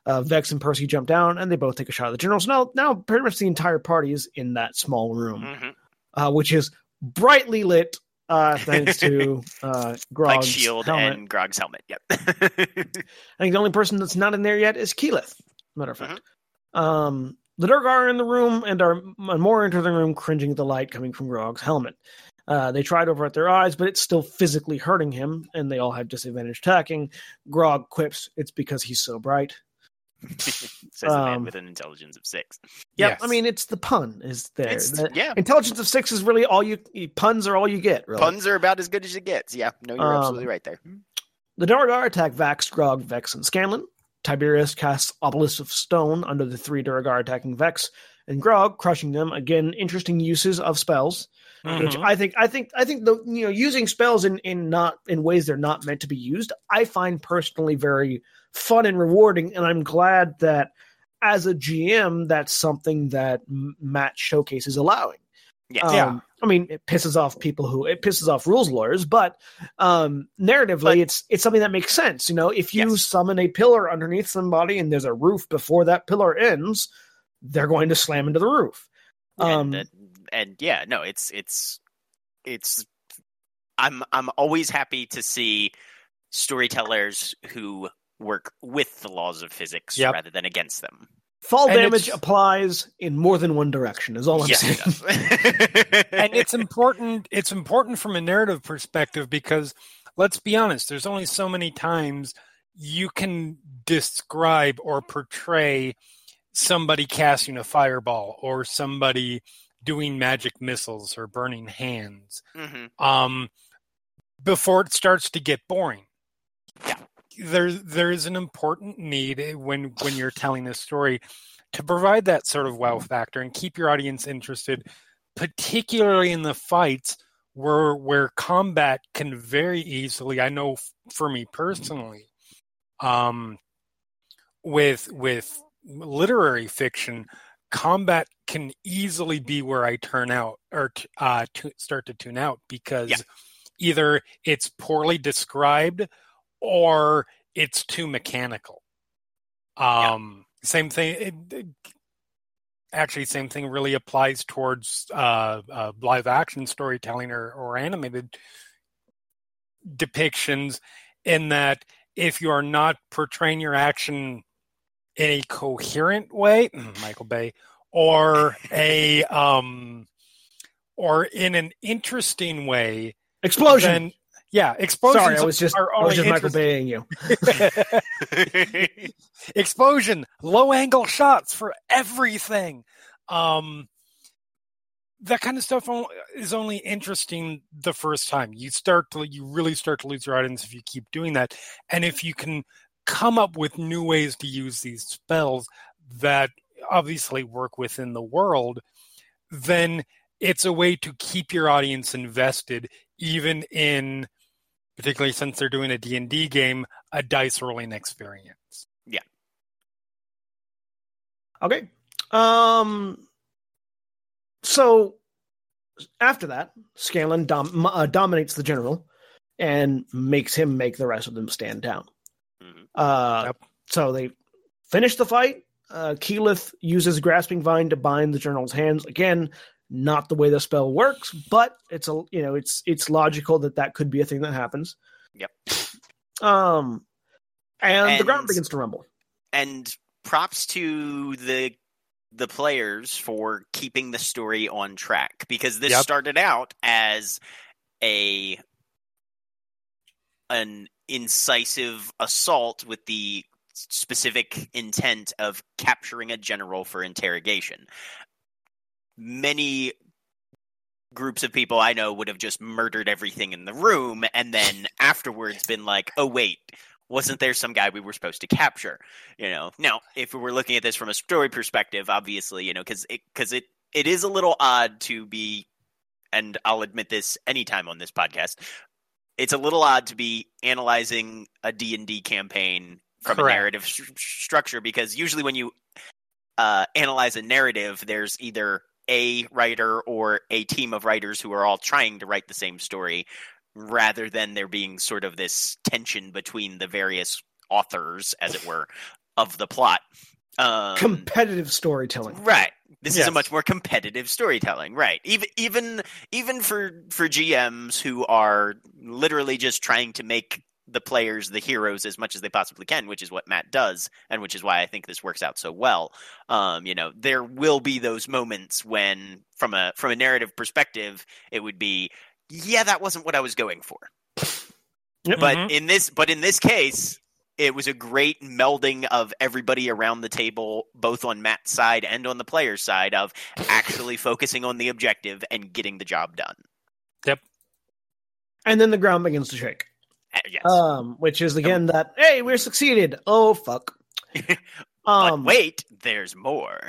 Vex and Percy jump down, and they both take a shot at the general. So now pretty much the entire party is in that small room, which is brightly lit thanks to Grog's Pike's shield helmet. And Grog's helmet. Yep. I think the only person that's not in there yet is Keyleth. Matter of fact, the Duergar are in the room and are more into the room, cringing at the light coming from Grog's helmet. They try to avert their eyes, but it's still physically hurting him, and they all have disadvantage attacking. Grog quips, "It's because he's so bright." Says the man with an intelligence of 6. Yeah, yes. I mean, it's the pun is there. Intelligence of 6 is really all you puns are all you get. Really. Puns are about as good as it gets. Yeah, no, you're absolutely right there. The Duergar attack Vax, Grog, Vex, and Scanlan. Tiberius casts Obelisk of Stone under the 3 Duergar attacking Vex and Grog, crushing them. Again, interesting uses of spells, which I think the using spells in ways they're not meant to be used, I find personally very fun and rewarding, and I'm glad that as a GM, that's something that Matt Showcase is allowing. Yeah. I mean, it pisses off rules lawyers, but narratively, it's something that makes sense. You know, if you summon a pillar underneath somebody and there's a roof before that pillar ends, they're going to slam into the roof. I'm always happy to see storytellers who work with the laws of physics rather than against them. Fall damage applies in more than one direction, is all I'm saying. And it's important from a narrative perspective because, let's be honest, there's only so many times you can describe or portray somebody casting a fireball or somebody doing magic missiles or burning hands before it starts to get boring. Yeah. There is an important need when you're telling a story to provide that sort of wow factor and keep your audience interested, particularly in the fights where combat can very easily, I know for me personally, with literary fiction, combat can easily be where I turn out or start to tune out because either it's poorly described or it's too mechanical. Same thing. Same thing really applies towards live action storytelling or animated depictions in that if you are not portraying your action in a coherent way, Michael Bay, or or in an interesting way. Explosion. Then, explosions. Sorry, I was just Michael Baying you. Explosion, low angle shots for everything. That kind of stuff is only interesting the first time. You really start to lose your audience if you keep doing that, and if you can come up with new ways to use these spells that obviously work within the world, then it's a way to keep your audience invested, even in. Particularly since they're doing a D&D game, a dice rolling experience. Yeah. Okay. So after that, Scanlan dominates the general and makes him make the rest of them stand down. So they finish the fight. Keyleth uses Grasping Vine to bind the general's hands again. Not the way the spell works, but it's logical that could be a thing that happens. Yep. And the ground begins to rumble. And props to the players for keeping the story on track because this started out as an incisive assault with the specific intent of capturing a general for interrogation. Many groups of people I know would have just murdered everything in the room and then afterwards been like, oh, wait, wasn't there some guy we were supposed to capture? Now, if we were looking at this from a story perspective, obviously, because it is a little odd to be, and I'll admit this anytime on this podcast, it's a little odd to be analyzing a D&D campaign from a narrative structure, because usually when you analyze a narrative, there's either a writer or a team of writers who are all trying to write the same story, rather than there being sort of this tension between the various authors, as it were, of the plot. Competitive storytelling. Right. This is a much more competitive storytelling, right? Even for GMs who are literally just trying to make the players the heroes as much as they possibly can, which is what Matt does, and which is why I think this works out so well. You know, there will be those moments when, from a narrative perspective, it would be, yeah, that wasn't what I was going for. Yep. But in this case, it was a great melding of everybody around the table, both on Matt's side and on the player's side, of actually focusing on the objective and getting the job done. Yep. And then the ground begins to shake. Yes. Which is, again, that, hey, we're succeeded. Oh, fuck. But wait, there's more.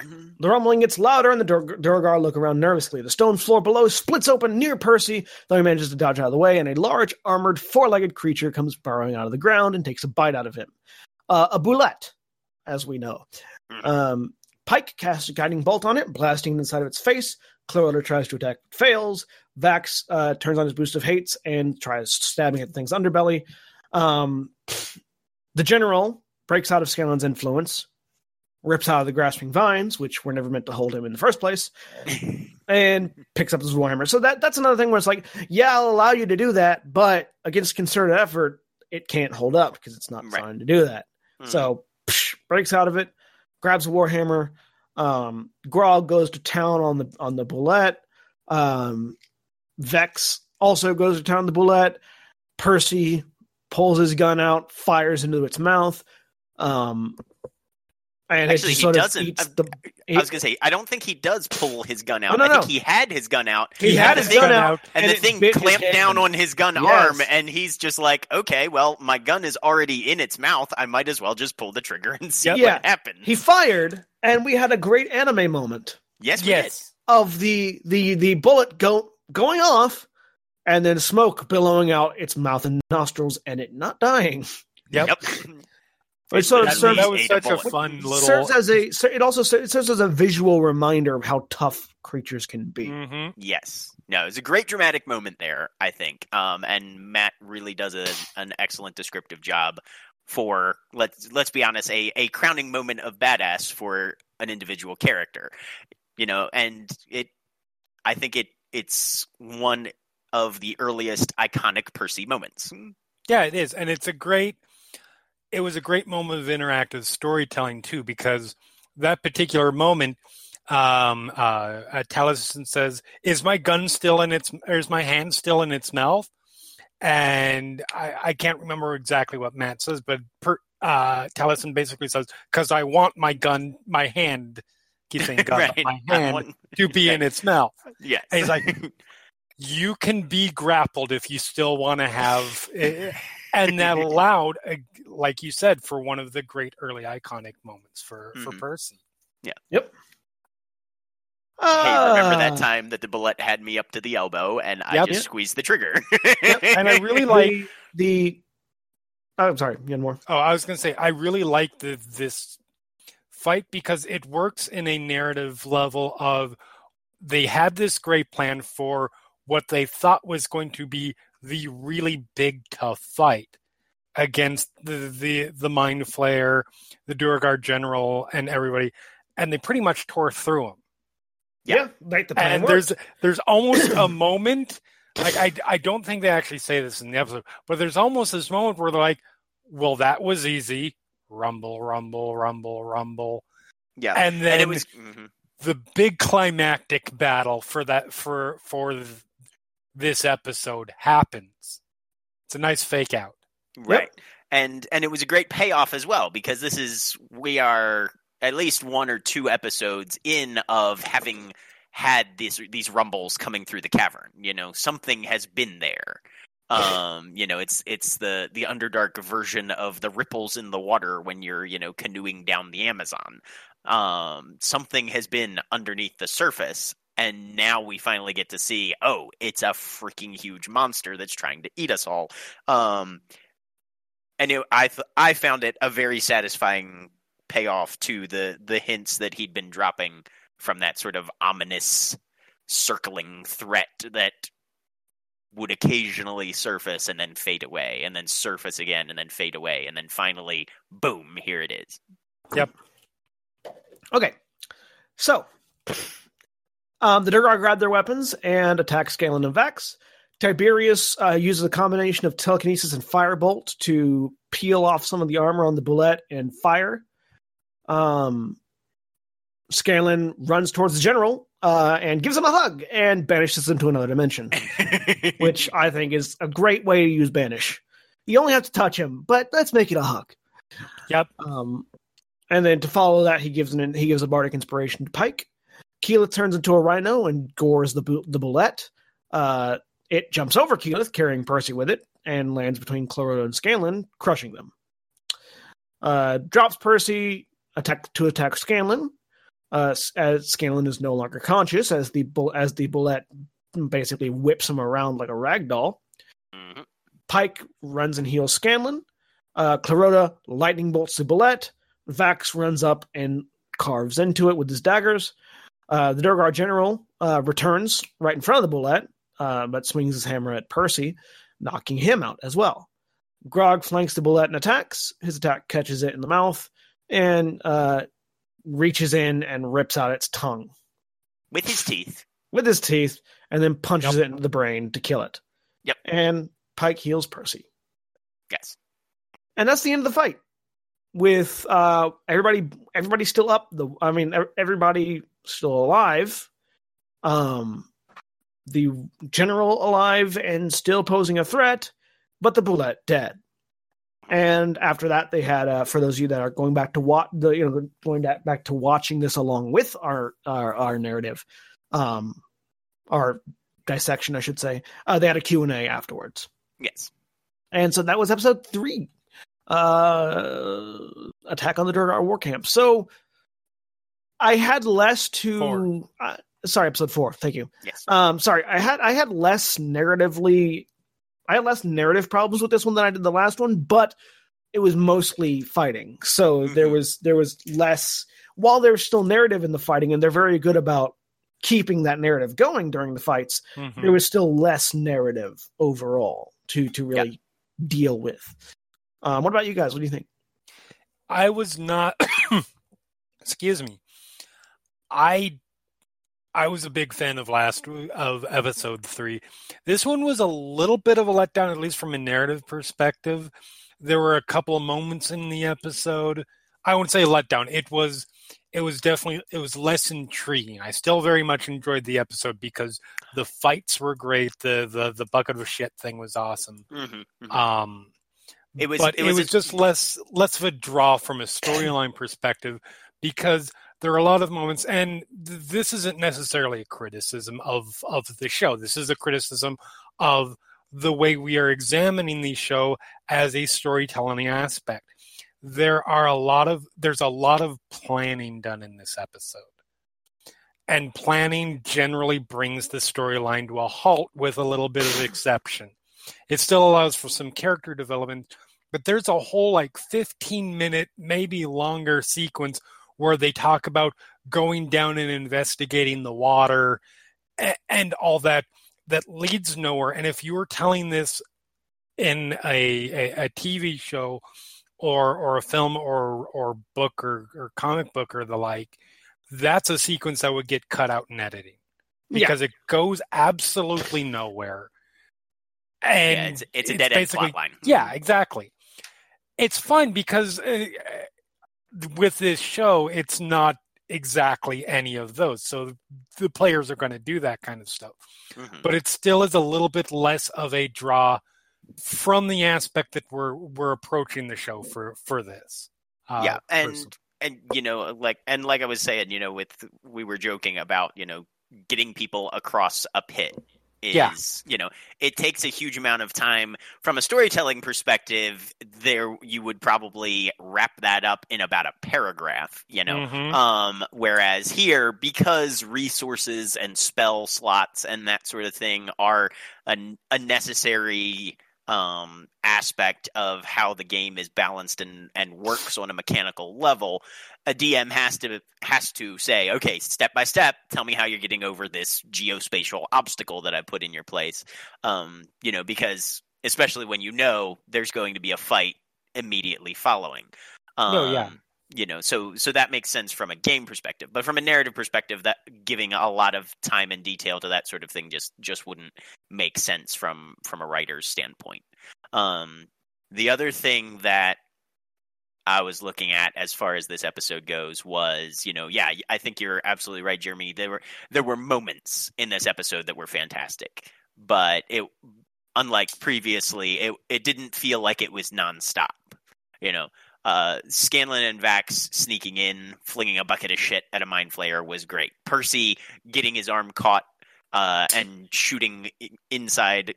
The rumbling gets louder, and the Duergar look around nervously. The stone floor below splits open near Percy, though he manages to dodge out of the way, and a large, armored, four-legged creature comes burrowing out of the ground and takes a bite out of him. A boulette, as we know. Pike casts a guiding bolt on it, blasting inside of its face. Clarota tries to attack, but fails. Vax turns on his boost of hates and tries stabbing at the thing's underbelly. The general breaks out of Scanlan's influence, rips out of the grasping vines, which were never meant to hold him in the first place, and picks up his warhammer. So that's another thing where it's like, yeah, I'll allow you to do that, but against concerted effort, it can't hold up because it's not designed to do that. So breaks out of it, grabs a warhammer. Grog goes to town on the boulette. Vex also goes to town on the boulette. Percy pulls his gun out, fires into its mouth. And actually, he doesn't. I was going to say, I don't think he does pull his gun out. No. I think he had his gun out. He had his gun out. And the thing clamped down on his gun arm, and he's just like, okay, well, my gun is already in its mouth. I might as well just pull the trigger and see what happens. He fired, and we had a great anime moment. Yes, yes. Of the bullet going off, and then smoke billowing out its mouth and nostrils, and it not dying. Yep. That was such a fun little. It serves as a visual reminder of how tough creatures can be. Mm-hmm. Yes, no, it's a great dramatic moment there, I think. And Matt really does an excellent descriptive job for let's be honest, a crowning moment of badass for an individual character. You know, and I think it's one of the earliest iconic Percy moments. Yeah, it is, and it's a great. It was a great moment of interactive storytelling, too, because that particular moment, Taliesin says, is my gun still in its, or is my hand still in its mouth? And I can't remember exactly what Matt says, but Taliesin basically says, because I want my gun, my hand, keep saying gun, my hand to be in its mouth. Yeah. And he's like, you can be grappled if you still want to have... And that allowed, like you said, for one of the great early iconic moments for Percy. Yeah. Yep. Hey, remember that time that the bullet had me up to the elbow and I just squeezed the trigger? And I really like the... Oh, I'm sorry. You had more? Oh, I was going to say, I really like this fight because it works in a narrative level of they had this great plan for what they thought was going to be the really big, tough fight against the Mind Flayer, the Duergar General, and everybody, and they pretty much tore through them. Yeah, right. And there's almost a moment, like I don't think they actually say this in the episode, but there's almost this moment where they're like, well, that was easy. Rumble, rumble, rumble, rumble. Yeah, and then it was the big climactic battle for that for this episode happens. It's a nice fake out, right? Yep. And it was a great payoff as well, because we are at least one or two episodes in of having had these rumbles coming through the cavern. You know, something has been there. You know, it's the Underdark version of the ripples in the water when you're, you know, canoeing down the Amazon. Something has been underneath the surface. And now we finally get to see, oh, it's a freaking huge monster that's trying to eat us all. I found it a very satisfying payoff to the hints that he'd been dropping from that sort of ominous circling threat that would occasionally surface and then fade away, and then surface again and then fade away, and then finally, boom, here it is. Yep. Okay. So, the Duergar grab their weapons and attack Scanlan and Vex. Tiberius uses a combination of telekinesis and firebolt to peel off some of the armor on the bullet and fire. Scanlan runs towards the general and gives him a hug and banishes him to another dimension, which I think is a great way to use banish. You only have to touch him, but let's make it a hug. Yep. And then to follow that, he gives a bardic inspiration to Pike. Keyleth turns into a rhino and gores the bullet. It jumps over Keyleth, carrying Percy with it, and lands between Clarota and Scanlan, crushing them. Drops Percy to attack Scanlan. As Scanlan is no longer conscious, as the bullet basically whips him around like a ragdoll. Mm-hmm. Pike runs and heals Scanlan. Clarota lightning bolts the bullet. Vax runs up and carves into it with his daggers. The Duergar general returns right in front of the bullet, but swings his hammer at Percy, knocking him out as well. Grog flanks the bullet and attacks. His attack catches it in the mouth, and reaches in and rips out its tongue. With his teeth, and then punches it into the brain to kill it. Yep. And Pike heals Percy. Yes. And that's the end of the fight. With everybody still up. Everybody still alive. The general alive and still posing a threat, but the bullet dead. And after that, they had for those of you that are going back to back to watching this along with our narrative, our dissection, I should say. They had a Q&A afterwards. Yes, and so that was episode 3, Attack on the Duergar War Camp. So I had less to. Sorry, episode 4. Thank you. Yes. Sorry, I had less narratively. I had less narrative problems with this one than I did the last one, but it was mostly fighting. So mm-hmm. there was less, while there's still narrative in the fighting, and they're very good about keeping that narrative going during the fights. Mm-hmm. There was still less narrative overall to really deal with. What about you guys? What do you think? I was not, excuse me. I was a big fan of episode 3. This one was a little bit of a letdown, at least from a narrative perspective. There were a couple of moments in the episode. I wouldn't say letdown. It was less intriguing. I still very much enjoyed the episode because the fights were great. The bucket of shit thing was awesome. Mm-hmm, mm-hmm. But it was just less of a draw from a storyline perspective because there are a lot of moments, and this isn't necessarily a criticism of the show. This is a criticism of the way we are examining the show as a storytelling aspect. There's a lot of planning done in this episode. And planning generally brings the storyline to a halt with a little bit of exception. It still allows for some character development, but there's a whole 15-minute, maybe longer sequence where they talk about going down and investigating the water and all that leads nowhere. And if you were telling this in a TV show or a film or book or comic book or the like, that's a sequence that would get cut out in editing because it goes absolutely nowhere. And it's a dead end plot line. Yeah, exactly. It's fun because with this show, it's not exactly any of those. So the players are going to do that kind of stuff. Mm-hmm. But it still is a little bit less of a draw from the aspect that we're approaching the show for this. And like I was saying, we were joking about, getting people across a pit is, you know, it takes a huge amount of time from a storytelling perspective. There, you would probably wrap that up in about a paragraph, you know, whereas here, because resources and spell slots and that sort of thing are a necessary aspect of how the game is balanced and works on a mechanical level, a DM has to say, okay, step by step, tell me how you're getting over this geospatial obstacle that I put in your place. You know, because especially when you know there's going to be a fight immediately following. You know, so that makes sense from a game perspective, but from a narrative perspective, that giving a lot of time and detail to that sort of thing just wouldn't make sense from a writer's standpoint. The other thing that I was looking at as far as this episode goes was, you know, yeah, I think you're absolutely right, Jeremy. There were moments in this episode that were fantastic, but unlike previously, it didn't feel like it was nonstop, you know. Scanlan and Vax sneaking in, flinging a bucket of shit at a mind flayer was great. Percy getting his arm caught and shooting inside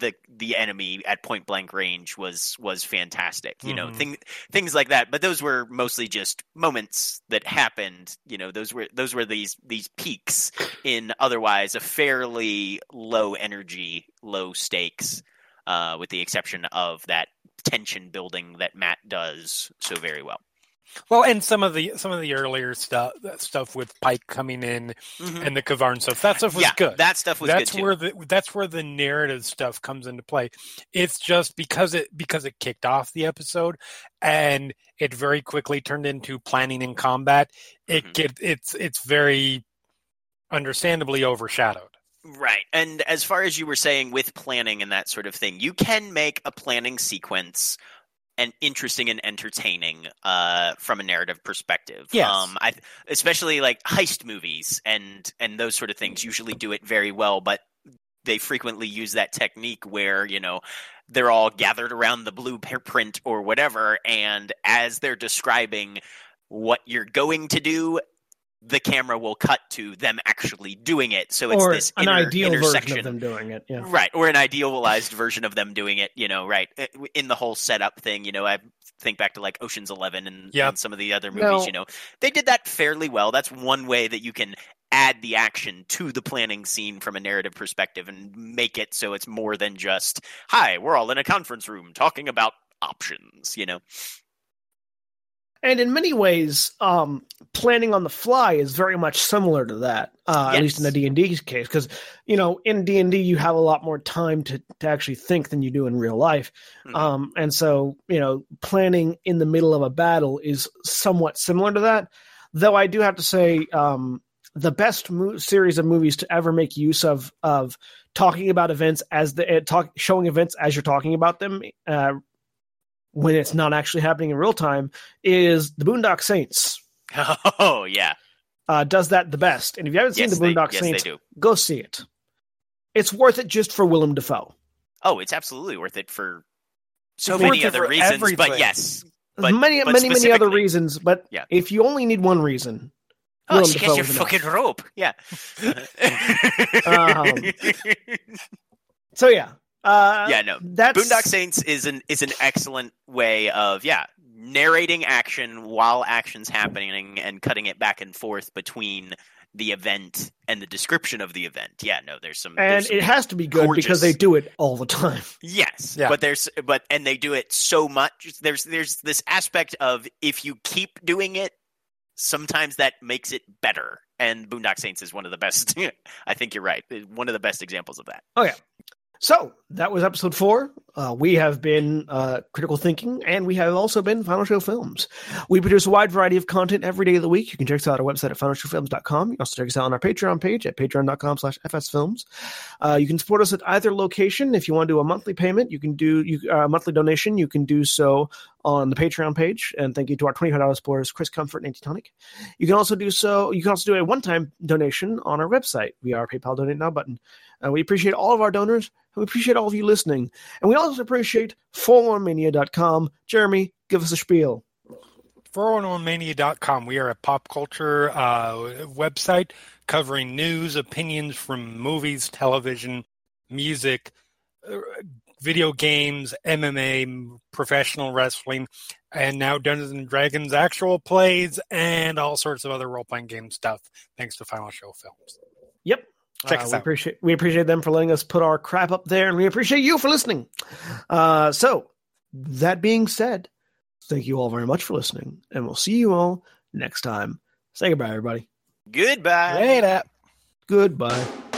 the enemy at point blank range was fantastic. You know, things like that. But those were mostly just moments that happened. You know, those were these peaks in otherwise a fairly low energy, low stakes. With the exception of that tension building that Matt does so very well. Well, and some of the earlier stuff with Pike coming in and the K'Varn stuff. That stuff was good. That stuff was good. That's where the narrative stuff comes into play. It's just because it kicked off the episode and it very quickly turned into planning and combat. It's very understandably overshadowed. Right. And as far as you were saying with planning and that sort of thing, you can make a planning sequence and interesting and entertaining from a narrative perspective. Yes. Especially like heist movies and those sort of things usually do it very well, but they frequently use that technique where, you know, they're all gathered around the blueprint or whatever, and as they're describing what you're going to do, the camera will cut to them actually doing it. So it's this version of them doing it. Yeah. Right. Or an idealized version of them doing it, you know, right. In the whole setup thing, you know, I think back to like Ocean's 11 and some of the other movies, you know, they did that fairly well. That's one way that you can add the action to the planning scene from a narrative perspective and make it so it's more than just, hi, we're all in a conference room talking about options, you know. And in many ways, planning on the fly is very much similar to that, at least in the D&D case. Because, you know, in D&D, you have a lot more time to actually think than you do in real life. And so, you know, planning in the middle of a battle is somewhat similar to that. Though I do have to say the best series of movies to ever make use of talking about events as showing events as you're talking about them when it's not actually happening in real time, is the Boondock Saints. Oh, yeah. Does that the best. And if you haven't seen the Boondock Saints, go see it. It's worth it just for Willem Dafoe. Oh, it's absolutely worth it for so many other reasons, but yes. But, many other reasons, but if you only need one reason... Oh, she gets your fucking rope. Yeah. So, yeah. Boondock Saints is an excellent way of narrating action while action's happening and cutting it back and forth between the event and the description of the event. It has to be good because they do it all the time. Yes, yeah. but they do it so much. There's this aspect of if you keep doing it, sometimes that makes it better. And Boondock Saints is one of the best. I think you're right. One of the best examples of that. Oh yeah. So, that was episode 4. We have been Critical Thinking, and we have also been Final Show Films. We produce a wide variety of content every day of the week. You can check us out on our website at finalshowfilms.com. You can also check us out on our Patreon page at patreon.com/fsfilms. You can support us at either location. If you want to do a monthly payment, a monthly donation, you can do so on the Patreon page. And thank you to our $25 supporters, Chris Comfort and Antitonic. You can also do a one-time donation on our website via our PayPal Donate Now button. We appreciate all of our donors, and we appreciate all of you listening. And we also appreciate 411mania.com. Jeremy, give us a spiel. 411mania.com. We are a pop culture website covering news, opinions from movies, television, music, video games, MMA, professional wrestling, and now Dungeons and Dragons actual plays and all sorts of other role-playing game stuff, thanks to Final Show Films. Yep. Check us out. We appreciate them for letting us put our crap up there, and we appreciate you for listening. So, that being said, thank you all very much for listening, and we'll see you all next time. Say goodbye, everybody. Goodbye. Later. Goodbye.